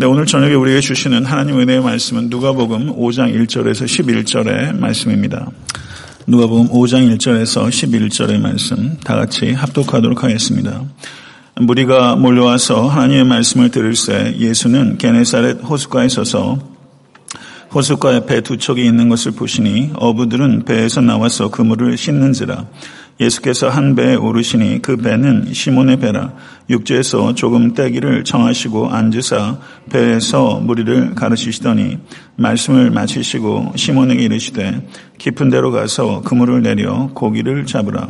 네, 오늘 저녁에 우리에게 주시는 하나님 은혜의 말씀은 누가복음 5장 1절에서 11절의 말씀입니다. 누가복음 5장 1절에서 11절의 말씀 다 같이 합독하도록 하겠습니다. 무리가 몰려와서 하나님의 말씀을 들을새 예수는 게네사렛 호숫가에 서서 호숫가에 배 두 척이 있는 것을 보시니 어부들은 배에서 나와서 그물을 씻는지라. 예수께서 한 배에 오르시니 그 배는 시몬의 배라. 육지에서 조금 떼기를 청하시고 앉으사 배에서 무리를 가르치시더니 말씀을 마치시고 시몬에게 이르시되 깊은 데로 가서 그물을 내려 고기를 잡으라.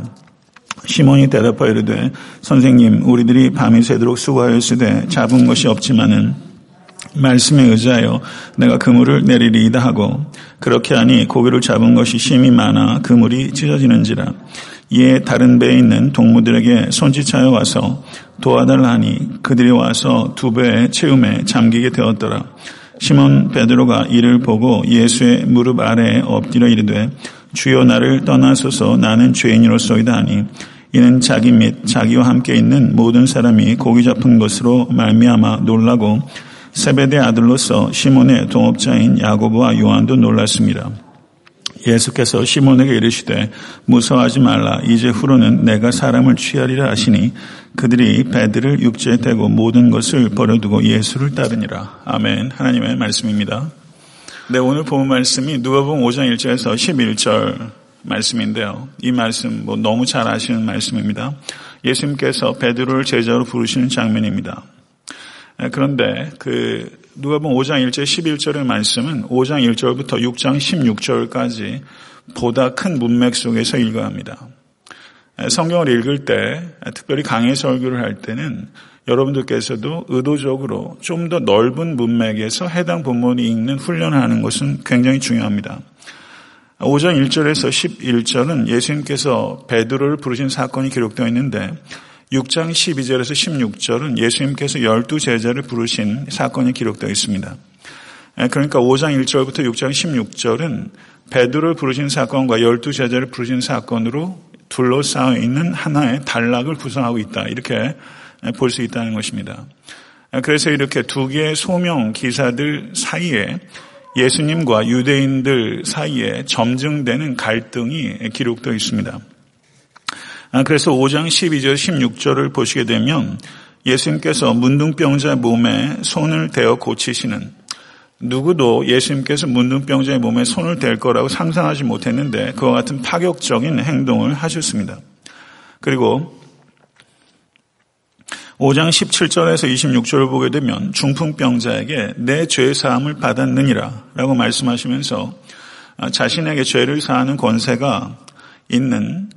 시몬이 대답하여 이르되 선생님 우리들이 밤이 새도록 수고하였으되 잡은 것이 없지만은 말씀에 의지하여 내가 그물을 내리리이다 하고 그렇게 하니 고기를 잡은 것이 심히 많아 그물이 찢어지는지라. 이에 다른 배에 있는 동무들에게 손짓하여 와서 도와달라 하니 그들이 와서 두 배의 채움에 잠기게 되었더라. 시몬 베드로가 이를 보고 예수의 무릎 아래에 엎드려 이르되 주여 나를 떠나소서 나는 죄인으로소이다 하니 이는 자기 및 자기와 함께 있는 모든 사람이 고기 잡은 것으로 말미암아 놀라고 세베대 아들로서 시몬의 동업자인 야고보와 요한도 놀랐습니다. 예수께서 시몬에게 이르시되 무서워하지 말라 이제 후로는 내가 사람을 취하리라 하시니 그들이 배들을 육지에 대고 모든 것을 버려두고 예수를 따르니라. 아멘. 하나님의 말씀입니다. 네, 오늘 본 말씀이 누가복음 5장 1절에서 11절 말씀인데요. 이 말씀 너무 잘 아시는 말씀입니다. 예수님께서 베드로를 제자로 부르시는 장면입니다. 그런데 누가복음 5장 1절 11절의 말씀은 5장 1절부터 6장 16절까지 보다 큰 문맥 속에서 읽어야 합니다. 성경을 읽을 때, 특별히 강의 설교를 할 때는 여러분들께서도 의도적으로 좀 더 넓은 문맥에서 해당 본문이 읽는 훈련을 하는 것은 굉장히 중요합니다. 5장 1절에서 11절은 예수님께서 베드로를 부르신 사건이 기록되어 있는데 6장 12절에서 16절은 예수님께서 12제자를 부르신 사건이 기록되어 있습니다. 그러니까 5장 1절부터 6장 16절은 베드로를 부르신 사건과 12제자를 부르신 사건으로 둘러싸여 있는 하나의 단락을 구성하고 있다. 이렇게 볼 수 있다는 것입니다. 그래서 이렇게 두 개의 소명 기사들 사이에 예수님과 유대인들 사이에 점증되는 갈등이 기록되어 있습니다. 그래서 5장 12절 16절을 보시게 되면 예수님께서 문둥병자 몸에 손을 대어 고치시는, 누구도 예수님께서 문둥병자의 몸에 손을 댈 거라고 상상하지 못했는데 그와 같은 파격적인 행동을 하셨습니다. 그리고 5장 17절에서 26절을 보게 되면 중풍병자에게 내 죄사함을 받았느니라 라고 말씀하시면서 자신에게 죄를 사하는 권세가 있는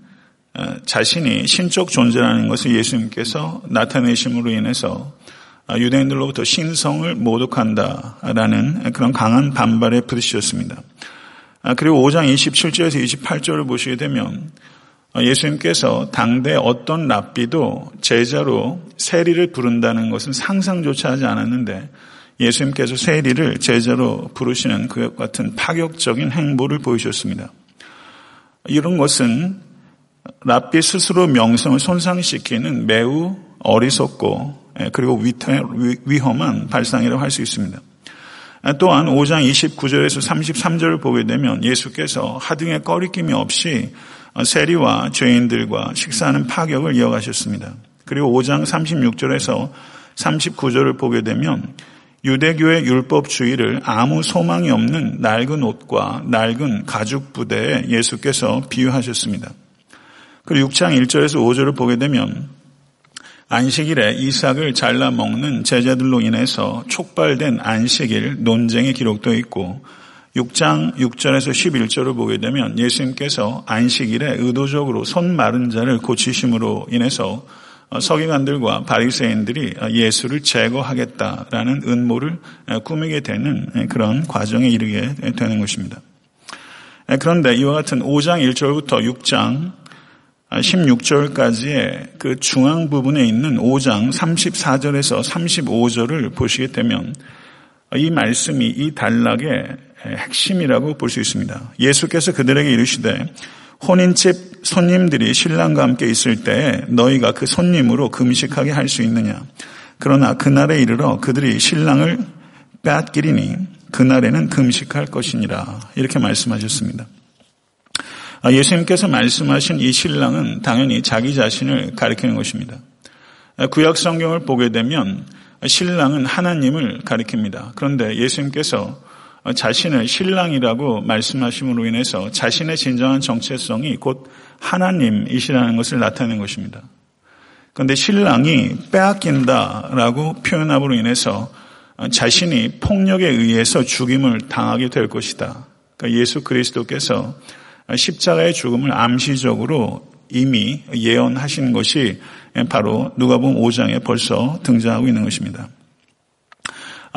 자신이 신적 존재라는 것을 예수님께서 나타내심으로 인해서 유대인들로부터 신성을 모독한다라는 그런 강한 반발에 부딪히셨습니다. 그리고 5장 27절에서 28절을 보시게 되면 예수님께서 당대 어떤 랍비도 제자로 세리를 부른다는 것은 상상조차 하지 않았는데 예수님께서 세리를 제자로 부르시는 그와 같은 파격적인 행보를 보이셨습니다. 이런 것은 랍비 스스로 명성을 손상시키는 매우 어리석고 그리고 위험한 발상이라고 할 수 있습니다. 또한 5장 29절에서 33절을 보게 되면 예수께서 하등의 꺼리낌이 없이 세리와 죄인들과 식사하는 파격을 이어가셨습니다. 그리고 5장 36절에서 39절을 보게 되면 유대교의 율법주의를 아무 소망이 없는 낡은 옷과 낡은 가죽 부대에 예수께서 비유하셨습니다. 그리고 6장 1절에서 5절을 보게 되면 안식일에 이삭을 잘라 먹는 제자들로 인해서 촉발된 안식일 논쟁이 기록되어 있고 6장 6절에서 11절을 보게 되면 예수님께서 안식일에 의도적으로 손 마른 자를 고치심으로 인해서 서기관들과 바리새인들이 예수를 제거하겠다라는 음모를 꾸미게 되는 그런 과정에 이르게 되는 것입니다. 그런데 이와 같은 5장 1절부터 6장 16절까지의 그 중앙 부분에 있는 5장 34절에서 35절을 보시게 되면 이 말씀이 이 단락의 핵심이라고 볼 수 있습니다. 예수께서 그들에게 이르시되 혼인집 손님들이 신랑과 함께 있을 때에 너희가 그 손님으로 금식하게 할 수 있느냐. 그러나 그날에 이르러 그들이 신랑을 빼앗기리니 그날에는 금식할 것이니라 이렇게 말씀하셨습니다. 예수님께서 말씀하신 이 신랑은 당연히 자기 자신을 가리키는 것입니다. 구약 성경을 보게 되면 신랑은 하나님을 가리킵니다. 그런데 예수님께서 자신을 신랑이라고 말씀하심으로 인해서 자신의 진정한 정체성이 곧 하나님이시라는 것을 나타낸 것입니다. 그런데 신랑이 빼앗긴다라고 표현함으로 인해서 자신이 폭력에 의해서 죽임을 당하게 될 것이다. 그러니까 예수 그리스도께서 십자가의 죽음을 암시적으로 이미 예언하신 것이 바로 누가복음 5장에 벌써 등장하고 있는 것입니다.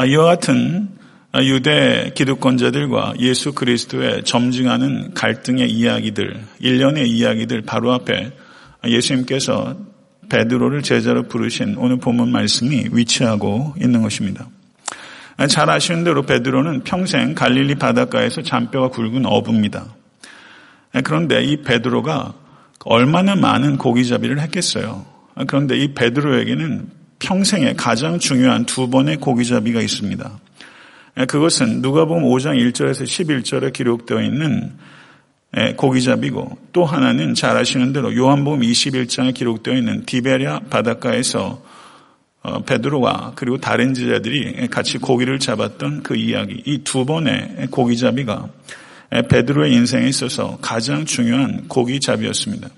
이와 같은 유대 기득권자들과 예수 그리스도의 점증하는 갈등의 이야기들, 일련의 이야기들 바로 앞에 예수님께서 베드로를 제자로 부르신 오늘 본문 말씀이 위치하고 있는 것입니다. 잘 아시는 대로 베드로는 평생 갈릴리 바닷가에서 잔뼈가 굵은 어부입니다. 그런데 이 베드로가 얼마나 많은 고기잡이를 했겠어요. 그런데 이 베드로에게는 평생에 가장 중요한 두 번의 고기잡이가 있습니다. 그것은 누가복음 5장 1절에서 11절에 기록되어 있는 고기잡이고 또 하나는 잘 아시는 대로 요한복음 21장에 기록되어 있는 디베랴 바닷가에서 베드로와 그리고 다른 제자들이 같이 고기를 잡았던 그 이야기, 이 두 번의 고기잡이가 베드로의 인생에 있어서 가장 중요한 고기잡이였습니다.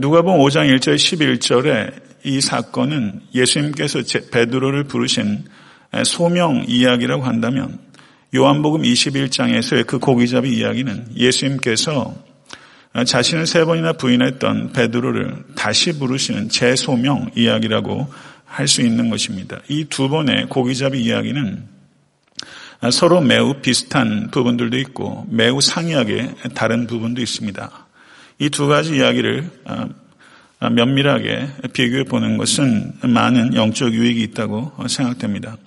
누가복음 5장 1절 11절에 이 사건은 예수님께서 베드로를 부르신 소명 이야기라고 한다면 요한복음 21장에서의 그 고기잡이 이야기는 예수님께서 자신을 세 번이나 부인했던 베드로를 다시 부르시는 재소명 이야기라고 할 수 있는 것입니다. 이 두 번의 고기잡이 이야기는 서로 매우 비슷한 부분들도 있고 매우 상이하게 다른 부분도 있습니다. 이 두 가지 이야기를 면밀하게 비교해 보는 것은 많은 영적 유익이 있다고 생각됩니다.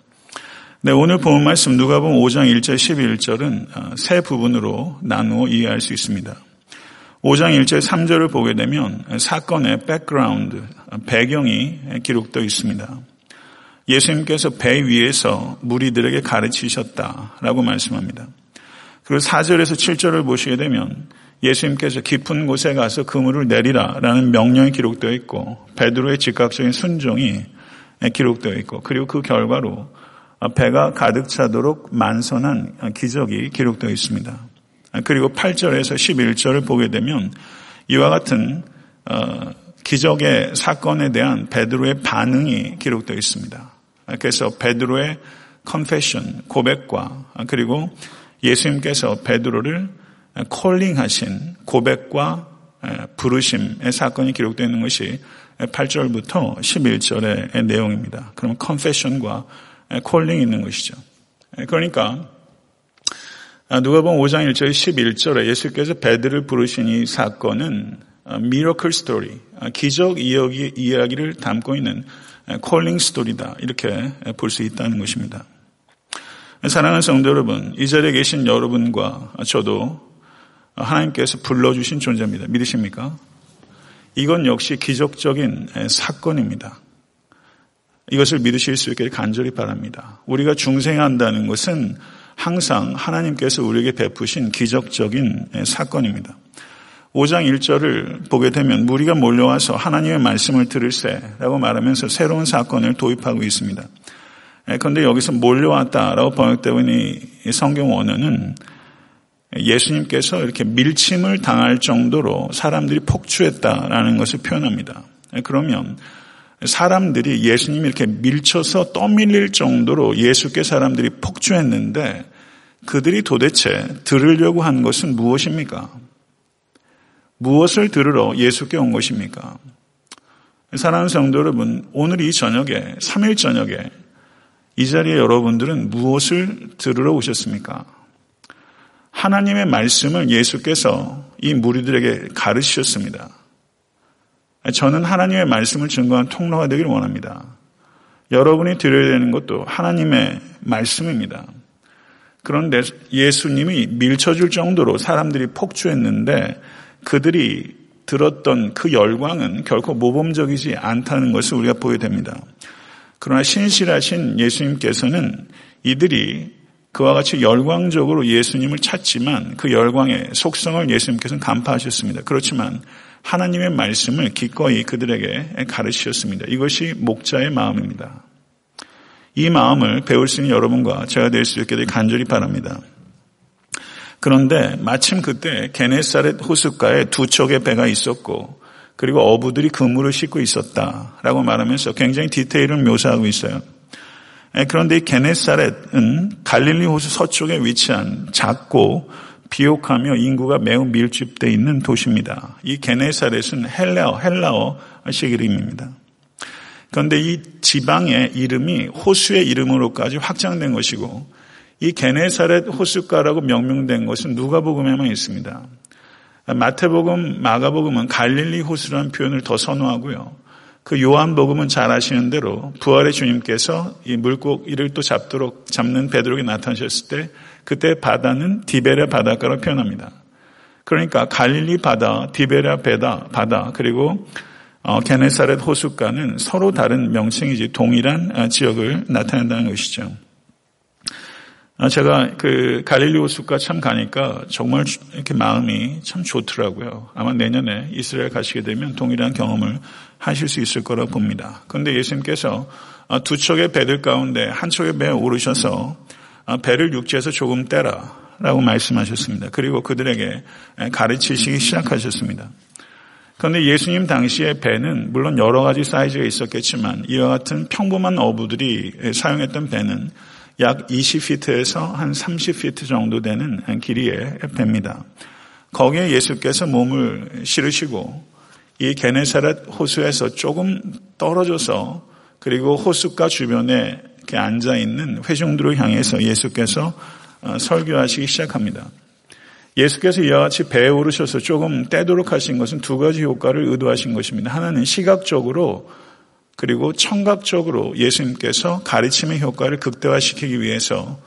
네, 오늘 본 말씀 누가복음 5장 1절 11절은 세 부분으로 나누어 이해할 수 있습니다. 5장 1절 3절을 보게 되면 사건의 백그라운드, 배경이 기록되어 있습니다. 예수님께서 배 위에서 무리들에게 가르치셨다라고 말씀합니다. 그리고 4절에서 7절을 보시게 되면 예수님께서 깊은 곳에 가서 그물을 내리라라는 명령이 기록되어 있고 베드로의 즉각적인 순종이 기록되어 있고 그리고 그 결과로 배가 가득 차도록 만선한 기적이 기록되어 있습니다. 그리고 8절에서 11절을 보게 되면 이와 같은 기적의 사건에 대한 베드로의 반응이 기록되어 있습니다. 그래서 베드로의 confession, 고백과 그리고 예수님께서 베드로를 콜링하신 고백과 부르심의 사건이 기록되어 있는 것이 8절부터 11절의 내용입니다. 그럼 confession과 콜링이 있는 것이죠. 그러니까 누가복음 5장 1절 11절에 예수께서 베드로를 부르신 이 사건은 미러클 스토리, 기적 이야기를 담고 있는 콜링 스토리다 이렇게 볼 수 있다는 것입니다. 사랑하는 성도 여러분, 이 자리에 계신 여러분과 저도 하나님께서 불러주신 존재입니다. 믿으십니까? 이건 역시 기적적인 사건입니다. 이것을 믿으실 수 있기를 간절히 바랍니다. 우리가 중생한다는 것은 항상 하나님께서 우리에게 베푸신 기적적인 사건입니다. 5장 1절을 보게 되면 무리가 몰려와서 하나님의 말씀을 들을세라고 말하면서 새로운 사건을 도입하고 있습니다. 그런데 여기서 몰려왔다라고 번역되어 있는 이 성경 원어는 예수님께서 이렇게 밀침을 당할 정도로 사람들이 폭주했다라는 것을 표현합니다. 그러면 사람들이 예수님이 이렇게 밀쳐서 떠밀릴 정도로 예수께 사람들이 폭주했는데 그들이 도대체 들으려고 한 것은 무엇입니까? 무엇을 들으러 예수께 온 것입니까? 사랑하는 성도 여러분, 오늘 이 저녁에 3일 저녁에 이 자리에 여러분들은 무엇을 들으러 오셨습니까? 하나님의 말씀을 예수께서 이 무리들에게 가르치셨습니다. 저는 하나님의 말씀을 증거한 통로가 되기를 원합니다. 여러분이 드려야 되는 것도 하나님의 말씀입니다. 그런데 예수님이 밀쳐줄 정도로 사람들이 폭주했는데 그들이 들었던 그 열광은 결코 모범적이지 않다는 것을 우리가 보게 됩니다. 그러나 신실하신 예수님께서는 이들이 그와 같이 열광적으로 예수님을 찾지만 그 열광의 속성을 예수님께서는 간파하셨습니다. 그렇지만 하나님의 말씀을 기꺼이 그들에게 가르치셨습니다. 이것이 목자의 마음입니다. 이 마음을 배울 수 있는 여러분과 제가 될 수 있게 되길 간절히 바랍니다. 그런데 마침 그때 게네사렛 호숫가에 두 척의 배가 있었고 그리고 어부들이 그물을 싣고 있었다라고 말하면서 굉장히 디테일을 묘사하고 있어요. 그런데 이 게네사렛은 갈릴리 호수 서쪽에 위치한 작고 비옥하며 인구가 매우 밀집되어 있는 도시입니다. 이 게네사렛은 헬라어식 이름입니다. 그런데 이 지방의 이름이 호수의 이름으로까지 확장된 것이고 이 게네사렛 호숫가라고 명명된 것은 누가복음에만 있습니다. 마태복음, 마가복음은 갈릴리 호수라는 표현을 더 선호하고요. 그 요한복음은 잘 아시는 대로 부활의 주님께서 이 물고기를 또 잡는 베드로에게 나타나셨을 때 그때 바다는 디베레 바닷가로 표현합니다. 그러니까 갈릴리 바다, 디베레 바다 그리고 게네사렛 호숫가는 서로 다른 명칭이지 동일한 지역을 나타낸다는 것이죠. 제가 그 갈릴리 호숫가 참 가니까 정말 이렇게 마음이 참 좋더라고요. 아마 내년에 이스라엘 가시게 되면 동일한 경험을 하실 수 있을 거라 봅니다. 그런데 예수님께서 두 척의 배들 가운데 한 척의 배에 오르셔서 배를 육지에서 조금 떼라라고 말씀하셨습니다. 그리고 그들에게 가르치시기 시작하셨습니다. 그런데 예수님 당시의 배는 물론 여러 가지 사이즈가 있었겠지만 이와 같은 평범한 어부들이 사용했던 배는 약 20피트에서 한 30피트 정도 되는 길이의 배입니다. 거기에 예수께서 몸을 실으시고 이 게네사렛 호수에서 조금 떨어져서 그리고 호숫가 주변에 이렇게 앉아있는 회중들을 향해서 예수께서 설교하시기 시작합니다. 예수께서 이와 같이 배에 오르셔서 조금 떼도록 하신 것은 두 가지 효과를 의도하신 것입니다. 하나는 시각적으로 그리고 청각적으로 예수님께서 가르침의 효과를 극대화시키기 위해서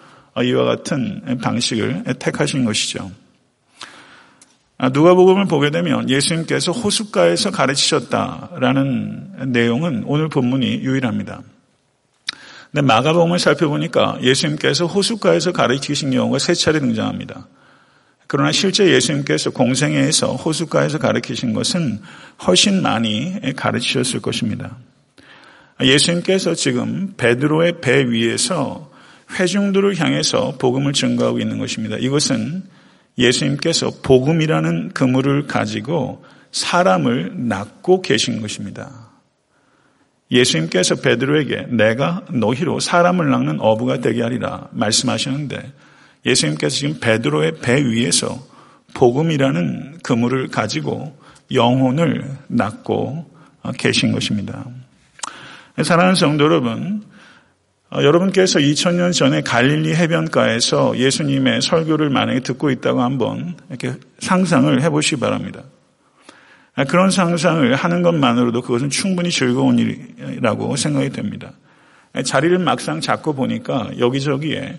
이와 같은 방식을 택하신 것이죠. 누가복음을 보게 되면 예수님께서 호숫가에서 가르치셨다라는 내용은 오늘 본문이 유일합니다. 근데 마가복음을 살펴보니까 예수님께서 호숫가에서 가르치신 경우가 세 차례 등장합니다. 그러나 실제 예수님께서 공생애에서 호숫가에서 가르치신 것은 훨씬 많이 가르치셨을 것입니다. 예수님께서 지금 베드로의 배 위에서 회중들을 향해서 복음을 증거하고 있는 것입니다. 이것은 예수님께서 복음이라는 그물을 가지고 사람을 낚고 계신 것입니다. 예수님께서 베드로에게 내가 너희로 사람을 낚는 어부가 되게 하리라 말씀하시는데 예수님께서 지금 베드로의 배 위에서 복음이라는 그물을 가지고 영혼을 낚고 계신 것입니다. 사랑하는 성도 여러분, 여러분께서 2000년 전에 갈릴리 해변가에서 예수님의 설교를 만약에 듣고 있다고 한번 이렇게 상상을 해보시기 바랍니다. 그런 상상을 하는 것만으로도 그것은 충분히 즐거운 일이라고 생각이 됩니다. 자리를 막상 잡고 보니까 여기저기에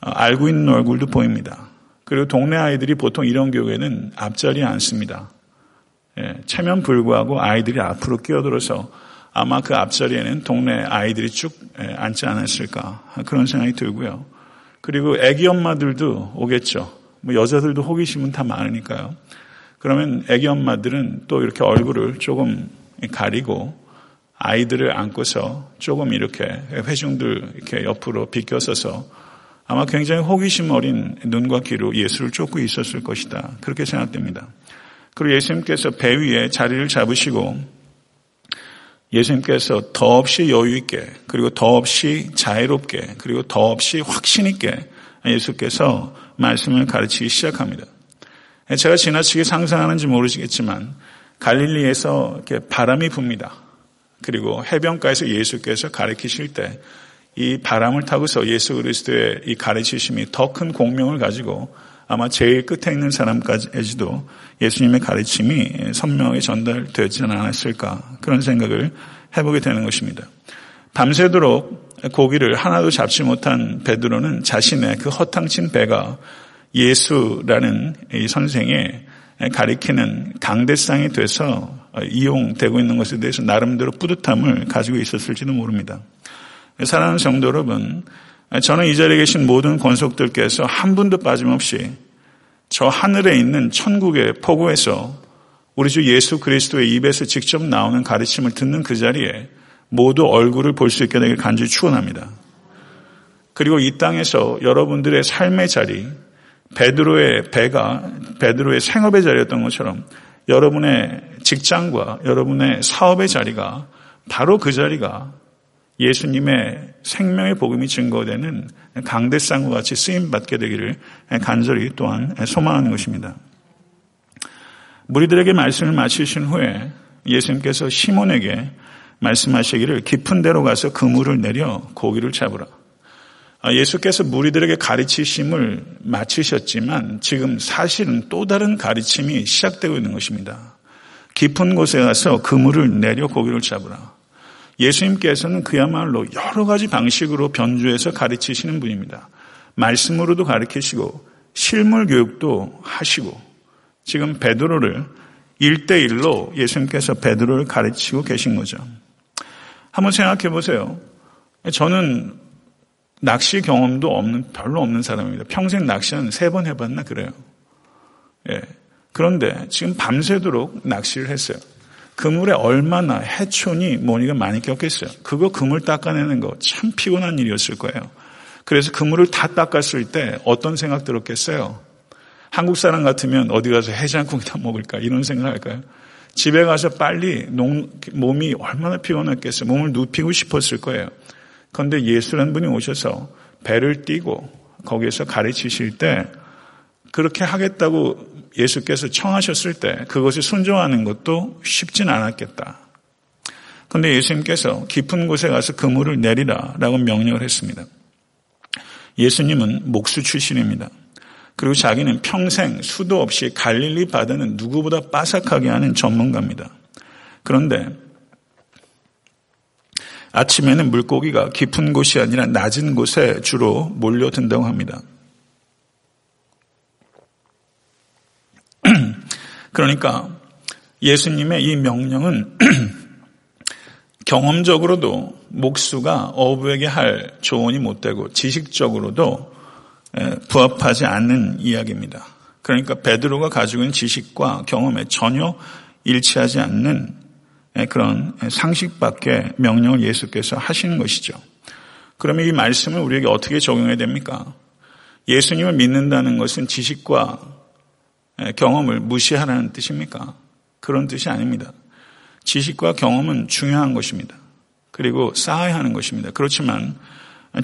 알고 있는 얼굴도 보입니다. 그리고 동네 아이들이 보통 이런 교회는 앞자리에 앉습니다. 체면 불구하고 아이들이 앞으로 끼어들어서 아마 그 앞자리에는 동네 아이들이 쭉 앉지 않았을까 그런 생각이 들고요. 그리고 애기 엄마들도 오겠죠. 뭐 여자들도 호기심은 다 많으니까요. 그러면 애기 엄마들은 또 이렇게 얼굴을 조금 가리고 아이들을 안고서 조금 이렇게 회중들 이렇게 옆으로 비껴서서 아마 굉장히 호기심 어린 눈과 귀로 예수를 쫓고 있었을 것이다. 그렇게 생각됩니다. 그리고 예수님께서 배 위에 자리를 잡으시고 예수님께서 더없이 여유 있게 그리고 더없이 자애롭게 그리고 더없이 확신 있게 예수께서 말씀을 가르치기 시작합니다. 제가 지나치게 상상하는지 모르시겠지만 갈릴리에서 이렇게 바람이 붑니다. 그리고 해변가에서 예수께서 가르치실 때 이 바람을 타고서 예수 그리스도의 이 가르치심이 더 큰 공명을 가지고 아마 제일 끝에 있는 사람까지도 예수님의 가르침이 선명하게 전달되지 않았을까 그런 생각을 해보게 되는 것입니다. 밤새도록 고기를 하나도 잡지 못한 베드로는 자신의 그 허탕친 배가 예수라는 이 선생의 가리키는 강대상이 돼서 이용되고 있는 것에 대해서 나름대로 뿌듯함을 가지고 있었을지도 모릅니다. 사랑하는 성도 여러분, 저는 이 자리에 계신 모든 권속들께서 한 분도 빠짐없이 저 하늘에 있는 천국의 포구에서 우리 주 예수 그리스도의 입에서 직접 나오는 가르침을 듣는 그 자리에 모두 얼굴을 볼 수 있게 되길 간절히 축원합니다. 그리고 이 땅에서 여러분들의 삶의 자리, 베드로의 배가 베드로의 생업의 자리였던 것처럼 여러분의 직장과 여러분의 사업의 자리가 바로 그 자리가 예수님의 생명의 복음이 증거되는 강대상과 같이 쓰임받게 되기를 간절히 또한 소망하는 것입니다. 무리들에게 말씀을 마치신 후에 예수님께서 시몬에게 말씀하시기를 깊은 데로 가서 그물을 내려 고기를 잡으라. 예수께서 무리들에게 가르치심을 마치셨지만 지금 사실은 또 다른 가르침이 시작되고 있는 것입니다. 깊은 곳에 가서 그물을 내려 고기를 잡으라. 예수님께서는 그야말로 여러 가지 방식으로 변주해서 가르치시는 분입니다. 말씀으로도 가르치시고 실물 교육도 하시고 지금 베드로를 1대1로 예수님께서 베드로를 가르치고 계신 거죠. 한번 생각해 보세요. 저는 낚시 경험도 별로 없는 사람입니다. 평생 낚시 한 3번 해봤나 그래요. 예. 그런데 지금 밤새도록 낚시를 했어요. 그물에 얼마나 해촌이 모니가 많이 꼈겠어요. 그거 그물 닦아내는 거 참 피곤한 일이었을 거예요. 그래서 그물을 다 닦았을 때 어떤 생각 들었겠어요? 한국 사람 같으면 어디 가서 해장국이나 먹을까 이런 생각을 할까요? 집에 가서 빨리 몸이 얼마나 피곤했겠어요. 몸을 눕히고 싶었을 거예요. 그런데 예수라는 분이 오셔서 배를 띄고 거기에서 가르치실 때 그렇게 하겠다고 예수께서 청하셨을 때 그것에 순종하는 것도 쉽진 않았겠다. 그런데 예수님께서 깊은 곳에 가서 그물을 내리라라고 명령을 했습니다. 예수님은 목수 출신입니다. 그리고 자기는 평생 수도 없이 갈릴리 바다는 누구보다 빠삭하게 하는 전문가입니다. 그런데 아침에는 물고기가 깊은 곳이 아니라 낮은 곳에 주로 몰려든다고 합니다. 그러니까 예수님의 이 명령은 경험적으로도 목수가 어부에게 할 조언이 못되고 지식적으로도 부합하지 않는 이야기입니다. 그러니까 베드로가 가지고 있는 지식과 경험에 전혀 일치하지 않는 그런 상식밖에 명령을 예수께서 하시는 것이죠. 그러면 이 말씀을 우리에게 어떻게 적용해야 됩니까? 예수님을 믿는다는 것은 지식과 경험을 무시하라는 뜻입니까? 그런 뜻이 아닙니다. 지식과 경험은 중요한 것입니다. 그리고 쌓아야 하는 것입니다. 그렇지만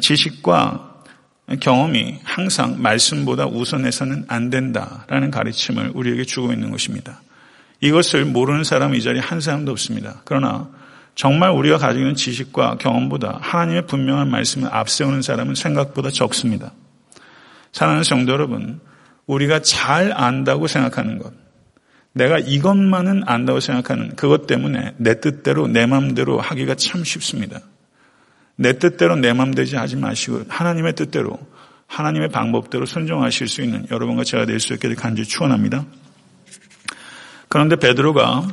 지식과 경험이 항상 말씀보다 우선해서는 안 된다라는 가르침을 우리에게 주고 있는 것입니다. 이것을 모르는 사람은 이 자리에 한 사람도 없습니다. 그러나 정말 우리가 가지고 있는 지식과 경험보다 하나님의 분명한 말씀을 앞세우는 사람은 생각보다 적습니다. 사랑하는 성도 여러분, 우리가 잘 안다고 생각하는 것, 내가 이것만은 안다고 생각하는 그것 때문에 내 뜻대로 내 마음대로 하기가 참 쉽습니다. 내 뜻대로 내 마음대로 하지 마시고 하나님의 뜻대로 하나님의 방법대로 순종하실 수 있는 여러분과 제가 될 수 있게 간절히 축원합니다. 그런데 베드로가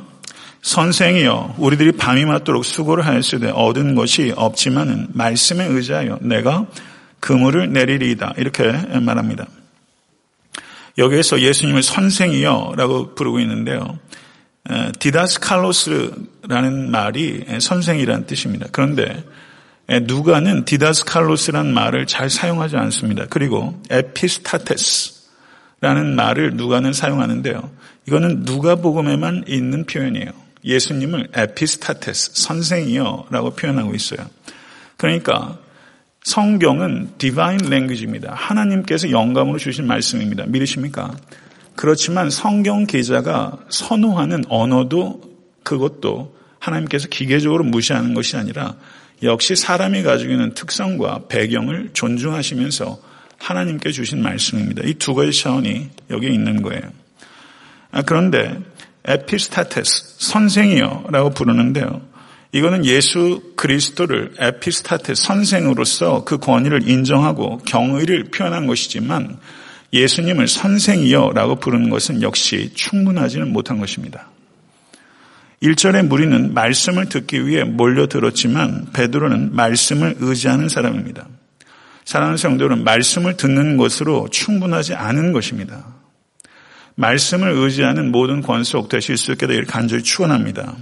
선생이여 우리들이 밤이 맞도록 수고를 하였으되 얻은 것이 없지만은 말씀에 의지하여 내가 그물을 내리리이다 이렇게 말합니다. 여기에서 예수님을 선생이여라고 부르고 있는데요. 디다스칼로스라는 말이 선생이라는 뜻입니다. 그런데 누가는 디다스칼로스라는 말을 잘 사용하지 않습니다. 그리고 에피스타테스라는 말을 누가는 사용하는데요. 이거는 누가복음에만 있는 표현이에요. 예수님을 에피스타테스, 선생이여라고 표현하고 있어요. 그러니까 성경은 디바인 랭귀지입니다. 하나님께서 영감으로 주신 말씀입니다. 믿으십니까? 그렇지만 성경 기자가 선호하는 언어도 그것도 하나님께서 기계적으로 무시하는 것이 아니라 역시 사람이 가지고 있는 특성과 배경을 존중하시면서 하나님께 주신 말씀입니다. 이 두 가지 차원이 여기에 있는 거예요. 그런데 에피스타테스, 선생이여라고 부르는데요. 이거는 예수 그리스도를 에피스타테 선생으로서 그 권위를 인정하고 경의를 표현한 것이지만 예수님을 선생이여라고 부르는 것은 역시 충분하지는 못한 것입니다. 1절의 무리는 말씀을 듣기 위해 몰려들었지만 베드로는 말씀을 의지하는 사람입니다. 사랑하는 성도는 말씀을 듣는 것으로 충분하지 않은 것입니다. 말씀을 의지하는 모든 권속 되실 수 있게 되기를 간절히 축원합니다.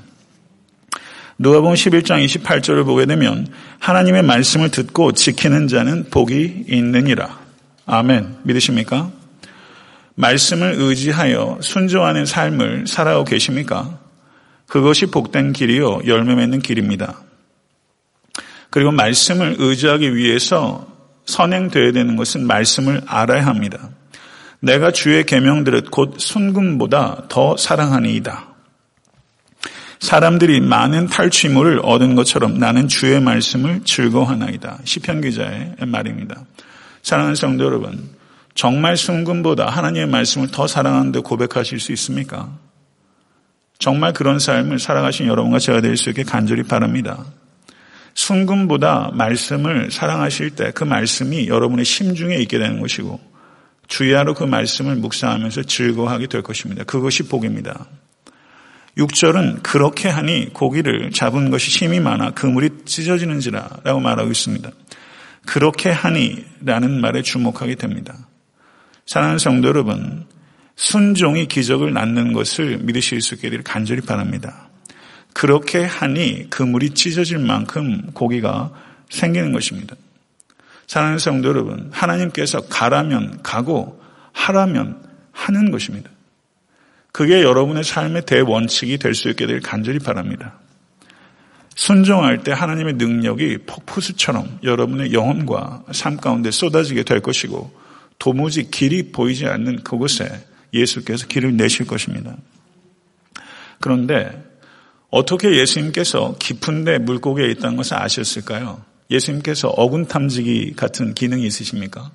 누가복음 11장 28절을 보게 되면 하나님의 말씀을 듣고 지키는 자는 복이 있느니라. 아멘. 믿으십니까? 말씀을 의지하여 순종하는 삶을 살아오고 계십니까? 그것이 복된 길이요 열매 맺는 길입니다. 그리고 말씀을 의지하기 위해서 선행되어야 되는 것은 말씀을 알아야 합니다. 내가 주의 계명들을 곧 순금보다 더 사랑하니이다. 사람들이 많은 탈취물을 얻은 것처럼 나는 주의 말씀을 즐거워하나이다. 시편 기자의 말입니다. 사랑하는 성도 여러분, 정말 순금보다 하나님의 말씀을 더 사랑하는데 고백하실 수 있습니까? 정말 그런 삶을 살아가신 여러분과 제가 될 수 있게 간절히 바랍니다. 순금보다 말씀을 사랑하실 때 그 말씀이 여러분의 심중에 있게 되는 것이고 주야로 그 말씀을 묵상하면서 즐거워하게 될 것입니다. 그것이 복입니다. 6절은 그렇게 하니 고기를 잡은 것이 힘이 많아 그물이 찢어지는지라 라고 말하고 있습니다. 그렇게 하니 라는 말에 주목하게 됩니다. 사랑하는 성도 여러분, 순종이 기적을 낳는 것을 믿으실 수 있게 되기를 간절히 바랍니다. 그렇게 하니 그물이 찢어질 만큼 고기가 생기는 것입니다. 사랑하는 성도 여러분, 하나님께서 가라면 가고 하라면 하는 것입니다. 그게 여러분의 삶의 대원칙이 될 수 있게 되기를 간절히 바랍니다. 순종할 때 하나님의 능력이 폭포수처럼 여러분의 영혼과 삶 가운데 쏟아지게 될 것이고 도무지 길이 보이지 않는 그곳에 예수께서 길을 내실 것입니다. 그런데 어떻게 예수님께서 깊은 데 물고기에 있다는 것을 아셨을까요? 예수님께서 어군탐지기 같은 기능이 있으십니까?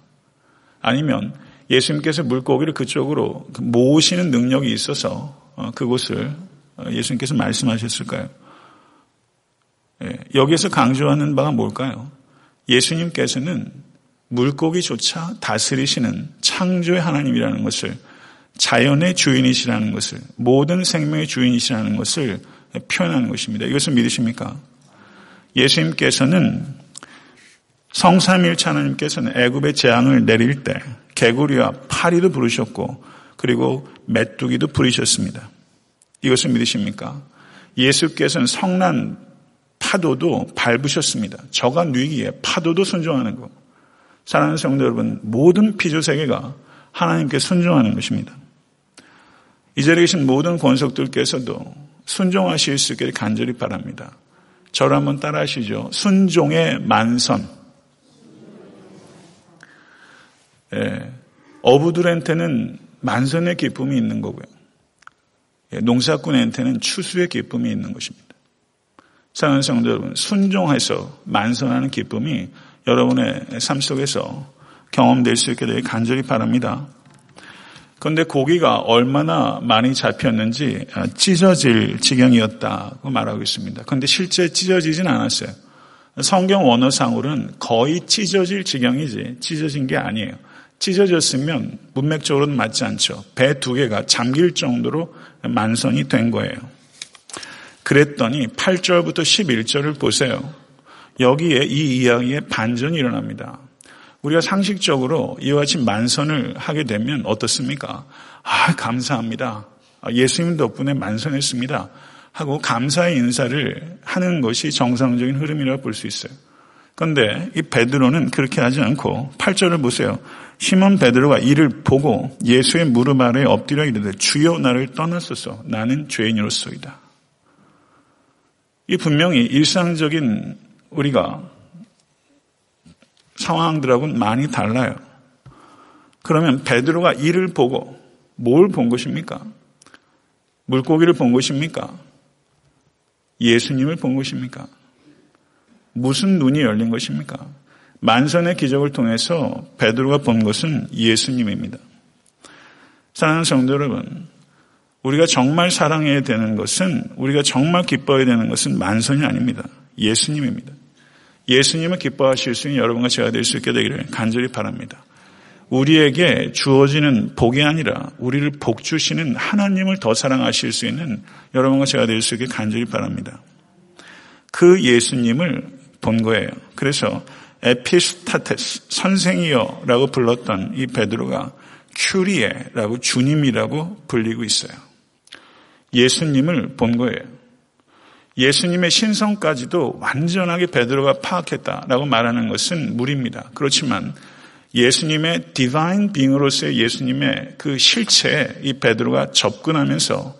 아니면 예수님께서 물고기를 그쪽으로 모으시는 능력이 있어서 그곳을 예수님께서 말씀하셨을까요? 여기에서 강조하는 바가 뭘까요? 예수님께서는 물고기조차 다스리시는 창조의 하나님이라는 것을, 자연의 주인이시라는 것을, 모든 생명의 주인이시라는 것을 표현하는 것입니다. 이것을 믿으십니까? 예수님께서는 성삼일체 하나님께서는 애굽의 재앙을 내릴 때 개구리와 파리도 부르셨고 그리고 메뚜기도 부르셨습니다. 이것을 믿으십니까? 예수께서는 성난 파도도 밟으셨습니다. 저가 누이기에 파도도 순종하는 것. 사랑하는 성도 여러분, 모든 피조세계가 하나님께 순종하는 것입니다. 이 자리에 계신 모든 권속들께서도 순종하실 수 있기를 간절히 바랍니다. 저를 한번 따라 하시죠. 순종의 만선. 예, 어부들한테는 만선의 기쁨이 있는 거고요. 예, 농사꾼한테는 추수의 기쁨이 있는 것입니다. 사랑하는 성도 여러분, 순종해서 만선하는 기쁨이 여러분의 삶 속에서 경험될 수 있게 되길 간절히 바랍니다. 그런데 고기가 얼마나 많이 잡혔는지 찢어질 지경이었다고 말하고 있습니다. 그런데 실제 찢어지진 않았어요. 성경 원어상으로는 거의 찢어질 지경이지 찢어진 게 아니에요. 찢어졌으면 문맥적으로는 맞지 않죠. 배 두 개가 잠길 정도로 만선이 된 거예요. 그랬더니 8절부터 11절을 보세요. 여기에 이 이야기에 반전이 일어납니다. 우리가 상식적으로 이와 같이 만선을 하게 되면 어떻습니까? 아, 감사합니다. 예수님 덕분에 만선했습니다. 하고 감사의 인사를 하는 것이 정상적인 흐름이라고 볼 수 있어요. 그런데 이 베드로는 그렇게 하지 않고 8절을 보세요. 시몬 베드로가 이를 보고 예수의 무릎 아래에 엎드려 이르되 주여 나를 떠나소서 나는 죄인으로소이다. 이 분명히 일상적인 우리가 상황들하고는 많이 달라요. 그러면 베드로가 이를 보고 뭘 본 것입니까? 물고기를 본 것입니까? 예수님을 본 것입니까? 무슨 눈이 열린 것입니까? 만선의 기적을 통해서 베드로가 본 것은 예수님입니다. 사랑하는 성도 여러분, 우리가 정말 사랑해야 되는 것은, 우리가 정말 기뻐해야 되는 것은 만선이 아닙니다. 예수님입니다. 예수님을 기뻐하실 수 있는 여러분과 제가 될 수 있게 되기를 간절히 바랍니다. 우리에게 주어지는 복이 아니라 우리를 복 주시는 하나님을 더 사랑하실 수 있는 여러분과 제가 될 수 있게 간절히 바랍니다. 그 예수님을 본 거예요. 그래서 에피스타테스, 선생이여 라고 불렀던 이 베드로가 큐리에라고 주님이라고 불리고 있어요. 예수님을 본 거예요. 예수님의 신성까지도 완전하게 베드로가 파악했다라고 말하는 것은 무리입니다. 그렇지만 예수님의 디바인 빙으로서의 예수님의 그 실체에 이 베드로가 접근하면서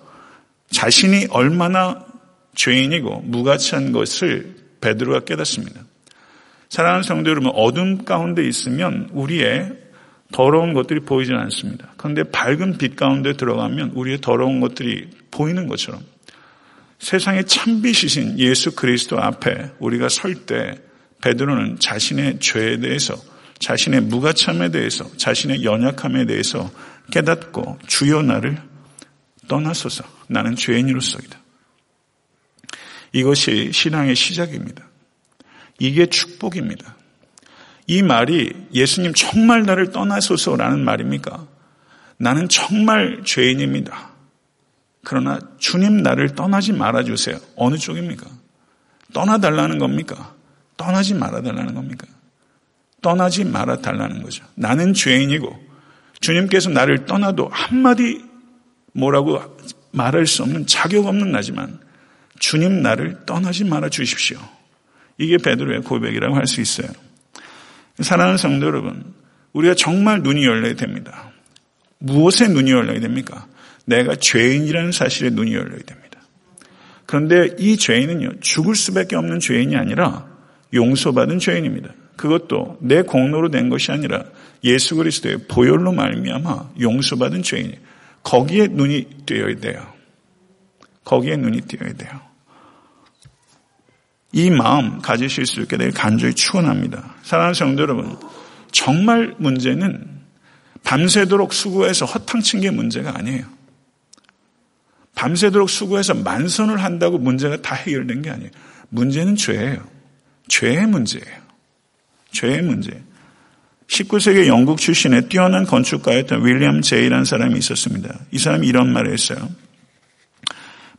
자신이 얼마나 죄인이고 무가치한 것을 베드로가 깨닫습니다. 사랑하는 성도 여러분, 어둠 가운데 있으면 우리의 더러운 것들이 보이지 않습니다. 그런데 밝은 빛 가운데 들어가면 우리의 더러운 것들이 보이는 것처럼 세상의 참빛이신 예수 그리스도 앞에 우리가 설 때 베드로는 자신의 죄에 대해서, 자신의 무가참에 대해서, 자신의 연약함에 대해서 깨닫고 주여 나를 떠나소서, 나는 죄인으로서이다. 이것이 신앙의 시작입니다. 이게 축복입니다. 이 말이 예수님 정말 나를 떠나소서라는 말입니까? 나는 정말 죄인입니다. 그러나 주님 나를 떠나지 말아주세요. 어느 쪽입니까? 떠나달라는 겁니까? 떠나지 말아달라는 겁니까? 떠나지 말아달라는 거죠. 나는 죄인이고 주님께서 나를 떠나도 한마디 뭐라고 말할 수 없는 자격 없는 나지만 주님 나를 떠나지 말아주십시오. 이게 베드로의 고백이라고 할 수 있어요. 사랑하는 성도 여러분, 우리가 정말 눈이 열려야 됩니다. 무엇에 눈이 열려야 됩니까? 내가 죄인이라는 사실에 눈이 열려야 됩니다. 그런데 이 죄인은요, 죽을 수밖에 없는 죄인이 아니라 용서받은 죄인입니다. 그것도 내 공로로 된 것이 아니라 예수 그리스도의 보혈로 말미암아 용서받은 죄인이에요. 거기에 눈이 띄어야 돼요. 거기에 눈이 띄어야 돼요. 이 마음 가지실 수 있게 되길 간절히 축원합니다. 사랑하는 성도 여러분, 정말 문제는 밤새도록 수고해서 허탕친 게 문제가 아니에요. 밤새도록 수고해서 만선을 한다고 문제가 다 해결된 게 아니에요. 문제는 죄예요. 죄의 문제예요. 죄의 문제. 19세기 영국 출신의 뛰어난 건축가였던 윌리엄 제이라는 사람이 있었습니다. 이 사람이 이런 말을 했어요.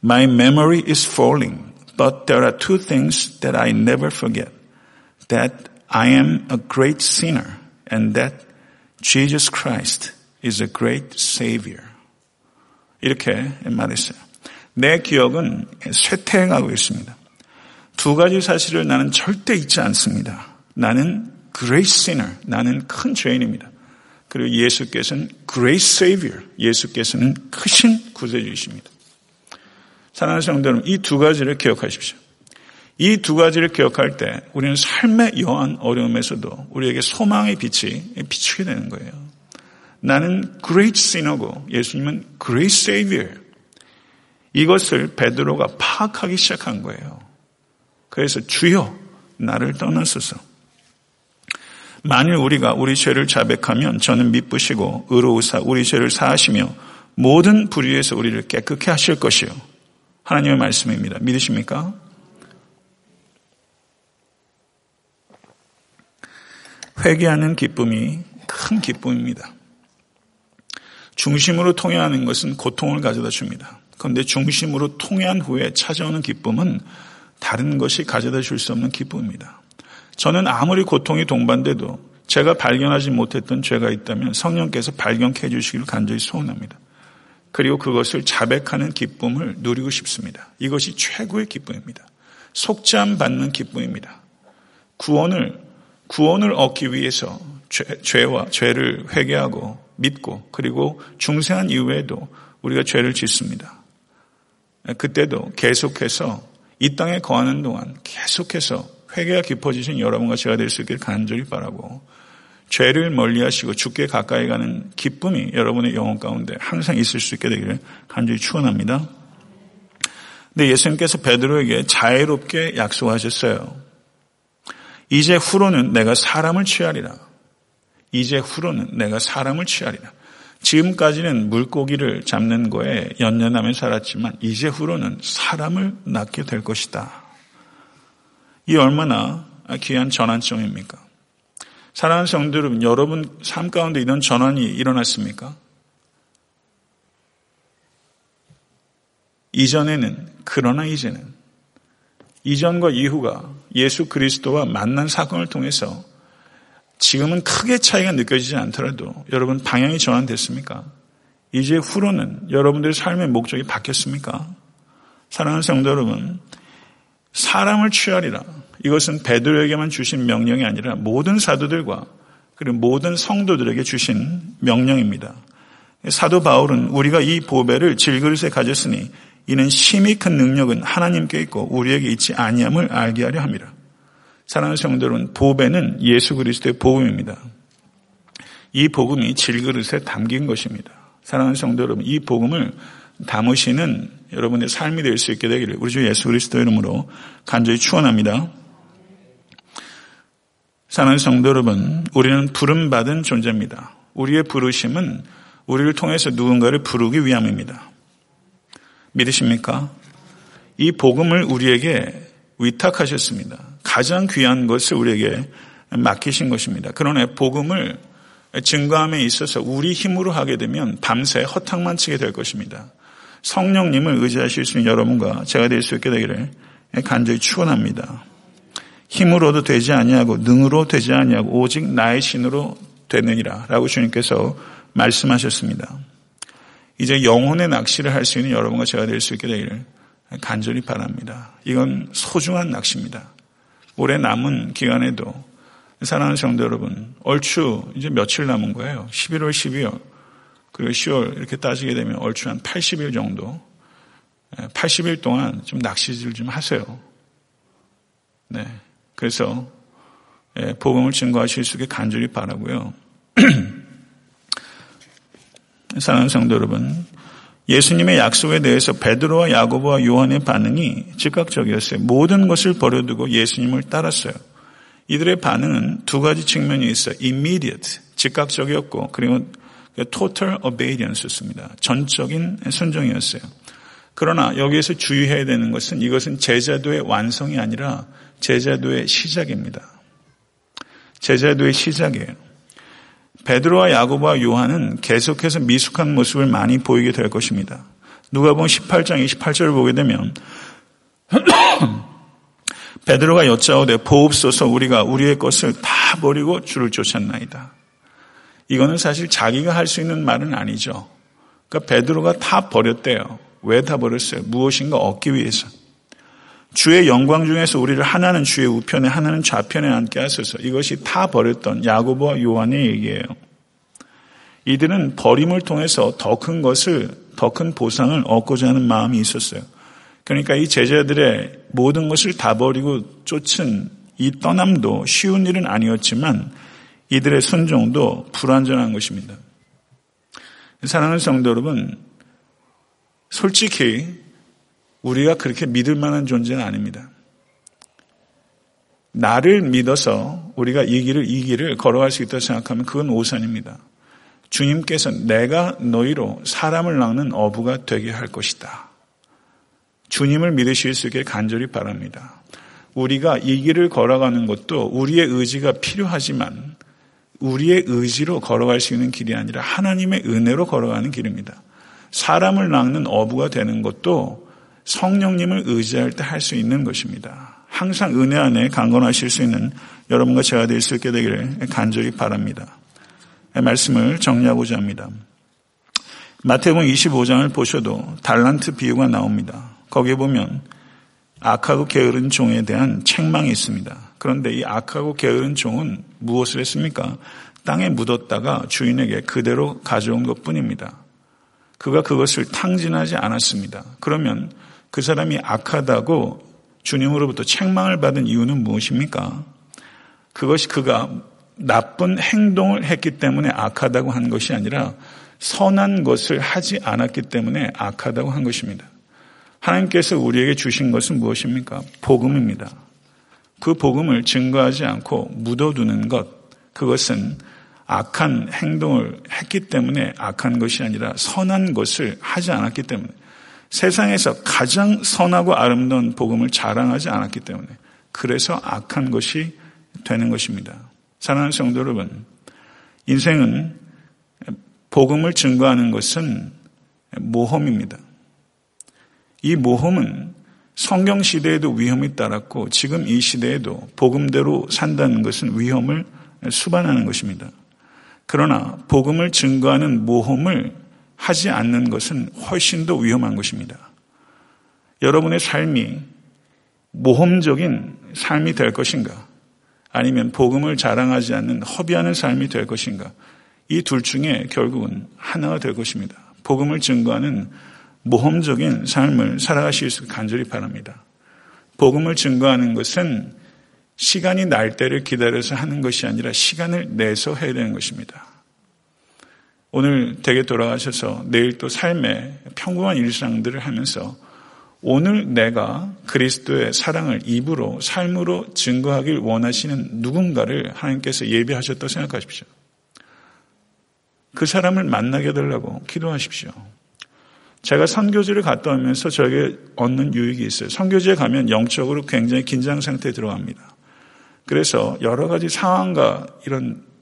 My memory is falling. But there are two things that I never forget, that I am a great sinner and that Jesus Christ is a great Savior. 이렇게 말했어요. 내 기억은 쇠퇴해가고 있습니다. 두 가지 사실을 나는 절대 잊지 않습니다. 나는 great sinner, 나는 큰 죄인입니다. 그리고 예수께서는 great Savior, 예수께서는 크신 구세주이십니다. 사랑하는 성도 여러분, 이 두 가지를 기억하십시오. 이 두 가지를 기억할 때 우리는 삶의 여한 어려움에서도 우리에게 소망의 빛이 비추게 되는 거예요. 나는 great sinner고 예수님은 great savior. 이것을 베드로가 파악하기 시작한 거예요. 그래서 주여 나를 떠나소서. 만일 우리가 우리 죄를 자백하면 저는 미쁘시고 의로우사 우리 죄를 사하시며 모든 불의에서 우리를 깨끗게 하실 것이요. 하나님의 말씀입니다. 믿으십니까? 회개하는 기쁨이 큰 기쁨입니다. 중심으로 통회하는 것은 고통을 가져다 줍니다. 그런데 중심으로 통회한 후에 찾아오는 기쁨은 다른 것이 가져다 줄 수 없는 기쁨입니다. 저는 아무리 고통이 동반돼도 제가 발견하지 못했던 죄가 있다면 성령께서 발견케 해주시기를 간절히 소원합니다. 그리고 그것을 자백하는 기쁨을 누리고 싶습니다. 이것이 최고의 기쁨입니다. 속죄함 받는 기쁨입니다. 구원을 얻기 위해서 죄를 회개하고 믿고 그리고 중생한 이후에도 우리가 죄를 짓습니다. 그때도 계속해서 이 땅에 거하는 동안 계속해서 회개가 깊어지신 여러분과 제가 될 수 있길 간절히 바라고 죄를 멀리하시고 주께 가까이 가는 기쁨이 여러분의 영혼 가운데 항상 있을 수 있게 되기를 간절히 축원합니다. 근데 예수님께서 베드로에게 자애롭게 약속하셨어요. 이제 후로는 내가 사람을 취하리라. 이제 후로는 내가 사람을 취하리라. 지금까지는 물고기를 잡는 거에 연연하며 살았지만 이제 후로는 사람을 낳게 될 것이다. 이 얼마나 귀한 전환점입니까? 사랑하는 성도 여러분, 여러분 삶 가운데 이런 전환이 일어났습니까? 이전에는, 그러나 이제는 이전과 이후가 예수 그리스도와 만난 사건을 통해서 지금은 크게 차이가 느껴지지 않더라도 여러분 방향이 전환됐습니까? 이제 후로는 여러분들의 삶의 목적이 바뀌었습니까? 사랑하는 성도 여러분, 사람을 취하리라. 이것은 베드로에게만 주신 명령이 아니라 모든 사도들과 그리고 모든 성도들에게 주신 명령입니다. 사도 바울은 우리가 이 보배를 질그릇에 가졌으니 이는 심히 큰 능력은 하나님께 있고 우리에게 있지 아니함을 알게 하려 함이라. 사랑하는 성도 여러분, 보배는 예수 그리스도의 복음입니다. 이 복음이 질그릇에 담긴 것입니다. 사랑하는 성도 여러분, 이 복음을 담으시는 여러분의 삶이 될 수 있게 되기를 우리 주 예수 그리스도의 이름으로 간절히 축원합니다. 사랑하는 성도 여러분, 우리는 부름받은 존재입니다. 우리의 부르심은 우리를 통해서 누군가를 부르기 위함입니다. 믿으십니까? 이 복음을 우리에게 위탁하셨습니다. 가장 귀한 것을 우리에게 맡기신 것입니다. 그러나 복음을 증거함에 있어서 우리 힘으로 하게 되면 밤새 허탕만 치게 될 것입니다. 성령님을 의지하실 수 있는 여러분과 제가 될 수 있게 되기를 간절히 축원합니다. 힘으로도 되지 아니하고 능으로 되지 아니하고 오직 나의 신으로 되느니라 라고 주님께서 말씀하셨습니다. 이제 영혼의 낚시를 할 수 있는 여러분과 제가 될 수 있게 되기를 간절히 바랍니다. 이건 소중한 낚시입니다. 올해 남은 기간에도 사랑하는 성도 여러분, 얼추 이제 며칠 남은 거예요. 11월, 12월 그리고 10월 이렇게 따지게 되면 얼추 한 80일 정도, 80일 동안 좀 낚시질 좀 하세요. 네, 그래서 복음을 증거하실 수 있게 간절히 바라고요. 사랑하는 성도 여러분, 예수님의 약속에 대해서 베드로와 야고보와 요한의 반응이 즉각적이었어요. 모든 것을 버려두고 예수님을 따랐어요. 이들의 반응은 두 가지 측면이 있어요. Immediate, 즉각적이었고, 그리고 total obedience였습니다. 전적인 순종이었어요. 그러나 여기에서 주의해야 되는 것은 이것은 제자도의 완성이 아니라 제자도의 시작입니다. 제자도의 시작이에요. 베드로와 야고보와 요한은 계속해서 미숙한 모습을 많이 보이게 될 것입니다. 누가복음 18장 28절을 보게 되면 베드로가 여짜오되 보옵소서 우리가 우리의 것을 다 버리고 주를 쫓았나이다. 이거는 사실 자기가 할 수 있는 말은 아니죠. 그러니까 베드로가 다 버렸대요. 왜 다 버렸어요? 무엇인가 얻기 위해서. 주의 영광 중에서 우리를 하나는 주의 우편에 하나는 좌편에 앉게 하소서. 이것이 다 버렸던 야고보와 요한의 얘기예요. 이들은 버림을 통해서 더 큰 것을, 더 큰 보상을 얻고자 하는 마음이 있었어요. 그러니까 이 제자들의 모든 것을 다 버리고 쫓은 이 떠남도 쉬운 일은 아니었지만 이들의 순종도 불완전한 것입니다. 사랑하는 성도 여러분, 솔직히 우리가 그렇게 믿을 만한 존재는 아닙니다. 나를 믿어서 우리가 이 길을 걸어갈 수 있다고 생각하면 그건 오산입니다. 주님께서 내가 너희로 사람을 낚는 어부가 되게 할 것이다. 주님을 믿으실 수 있게 간절히 바랍니다. 우리가 이 길을 걸어가는 것도 우리의 의지가 필요하지만 우리의 의지로 걸어갈 수 있는 길이 아니라 하나님의 은혜로 걸어가는 길입니다. 사람을 낚는 어부가 되는 것도 성령님을 의지할 때 할 수 있는 것입니다. 항상 은혜 안에 강건하실 수 있는 여러분과 제가 될 수 있게 되기를 간절히 바랍니다. 말씀을 정리하고자 합니다. 마태복음 25장을 보셔도 달란트 비유가 나옵니다. 거기에 보면 악하고 게으른 종에 대한 책망이 있습니다. 그런데 이 악하고 게으른 종은 무엇을 했습니까? 땅에 묻었다가 주인에게 그대로 가져온 것뿐입니다. 그가 그것을 탕진하지 않았습니다. 그러면 그 사람이 악하다고 주님으로부터 책망을 받은 이유는 무엇입니까? 그것이 그가 나쁜 행동을 했기 때문에 악하다고 한 것이 아니라 선한 것을 하지 않았기 때문에 악하다고 한 것입니다. 하나님께서 우리에게 주신 것은 무엇입니까? 복음입니다. 그 복음을 증거하지 않고 묻어두는 것, 그것은 악한 행동을 했기 때문에 악한 것이 아니라 선한 것을 하지 않았기 때문에, 세상에서 가장 선하고 아름다운 복음을 자랑하지 않았기 때문에 그래서 악한 것이 되는 것입니다. 사랑하는 성도 여러분, 인생은 복음을 증거하는 것은 모험입니다. 이 모험은 성경 시대에도 위험이 따랐고 지금 이 시대에도 복음대로 산다는 것은 위험을 수반하는 것입니다. 그러나 복음을 증거하는 모험을 하지 않는 것은 훨씬 더 위험한 것입니다. 여러분의 삶이 모험적인 삶이 될 것인가? 아니면 복음을 자랑하지 않는 허비하는 삶이 될 것인가? 이 둘 중에 결국은 하나가 될 것입니다. 복음을 증거하는 모험적인 삶을 살아가실 수 있기를 간절히 바랍니다. 복음을 증거하는 것은 시간이 날 때를 기다려서 하는 것이 아니라 시간을 내서 해야 되는 것입니다. 오늘 댁에 돌아가셔서 내일 또 삶의 평범한 일상들을 하면서 오늘 내가 그리스도의 사랑을 입으로 삶으로 증거하길 원하시는 누군가를 하나님께서 예비하셨다고 생각하십시오. 그 사람을 만나게 해달라고 기도하십시오. 제가 선교지를 갔다 오면서 저에게 얻는 유익이 있어요. 선교지에 가면 영적으로 굉장히 긴장 상태에 들어갑니다. 그래서 여러 가지 상황과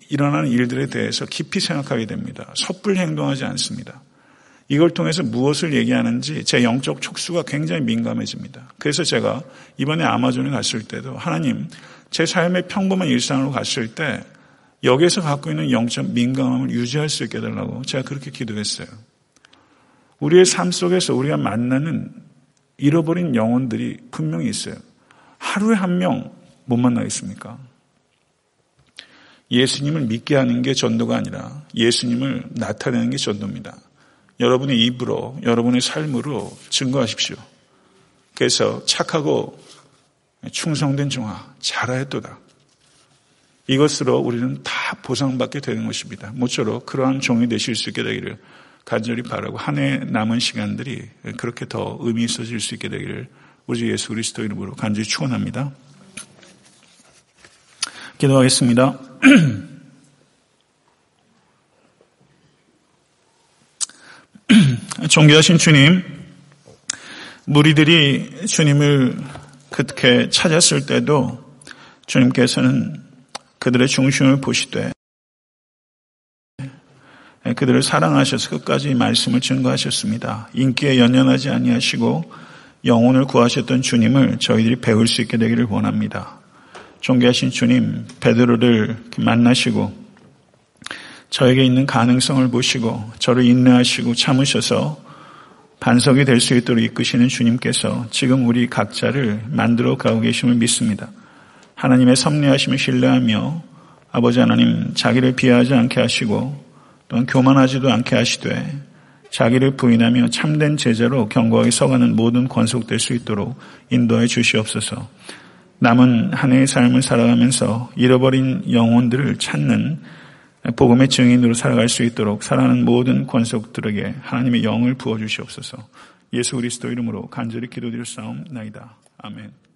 일어나는 일들에 대해서 깊이 생각하게 됩니다. 섣불리 행동하지 않습니다. 이걸 통해서 무엇을 얘기하는지 제 영적 촉수가 굉장히 민감해집니다. 그래서 제가 이번에 아마존에 갔을 때도 하나님, 제 삶의 평범한 일상으로 갔을 때 여기에서 갖고 있는 영적 민감함을 유지할 수 있게 해달라고 제가 그렇게 기도했어요. 우리의 삶 속에서 우리가 만나는 잃어버린 영혼들이 분명히 있어요. 하루에 한 명 못 만나겠습니까? 예수님을 믿게 하는 게 전도가 아니라 예수님을 나타내는 게 전도입니다. 여러분의 입으로, 여러분의 삶으로 증거하십시오. 그래서 착하고 충성된 종아, 잘하였도다. 이것으로 우리는 다 보상받게 되는 것입니다. 모쪼록 그러한 종이 되실 수 있게 되기를 간절히 바라고 한 해 남은 시간들이 그렇게 더 의미 있어질 수 있게 되기를 우리 주 예수 그리스도 이름으로 간절히 축원합니다. 기도하겠습니다. 존귀하신 주님, 무리들이 주님을 그렇게 찾았을 때도 주님께서는 그들의 중심을 보시되 그들을 사랑하셔서 끝까지 말씀을 증거하셨습니다. 인기에 연연하지 아니하시고 영혼을 구하셨던 주님을 저희들이 배울 수 있게 되기를 원합니다. 존귀하신 주님, 베드로를 만나시고 저에게 있는 가능성을 보시고 저를 인내하시고 참으셔서 반석이 될 수 있도록 이끄시는 주님께서 지금 우리 각자를 만들어 가고 계심을 믿습니다. 하나님의 섭리하심을 신뢰하며 아버지 하나님, 자기를 비하하지 않게 하시고 또한 교만하지도 않게 하시되 자기를 부인하며 참된 제자로 견고하게 서가는 모든 권속될 수 있도록 인도해 주시옵소서. 남은 한 해의 삶을 살아가면서 잃어버린 영혼들을 찾는 복음의 증인으로 살아갈 수 있도록 사랑하는 모든 권속들에게 하나님의 영을 부어주시옵소서. 예수 그리스도 이름으로 간절히 기도드릴 싸움나이다. 아멘.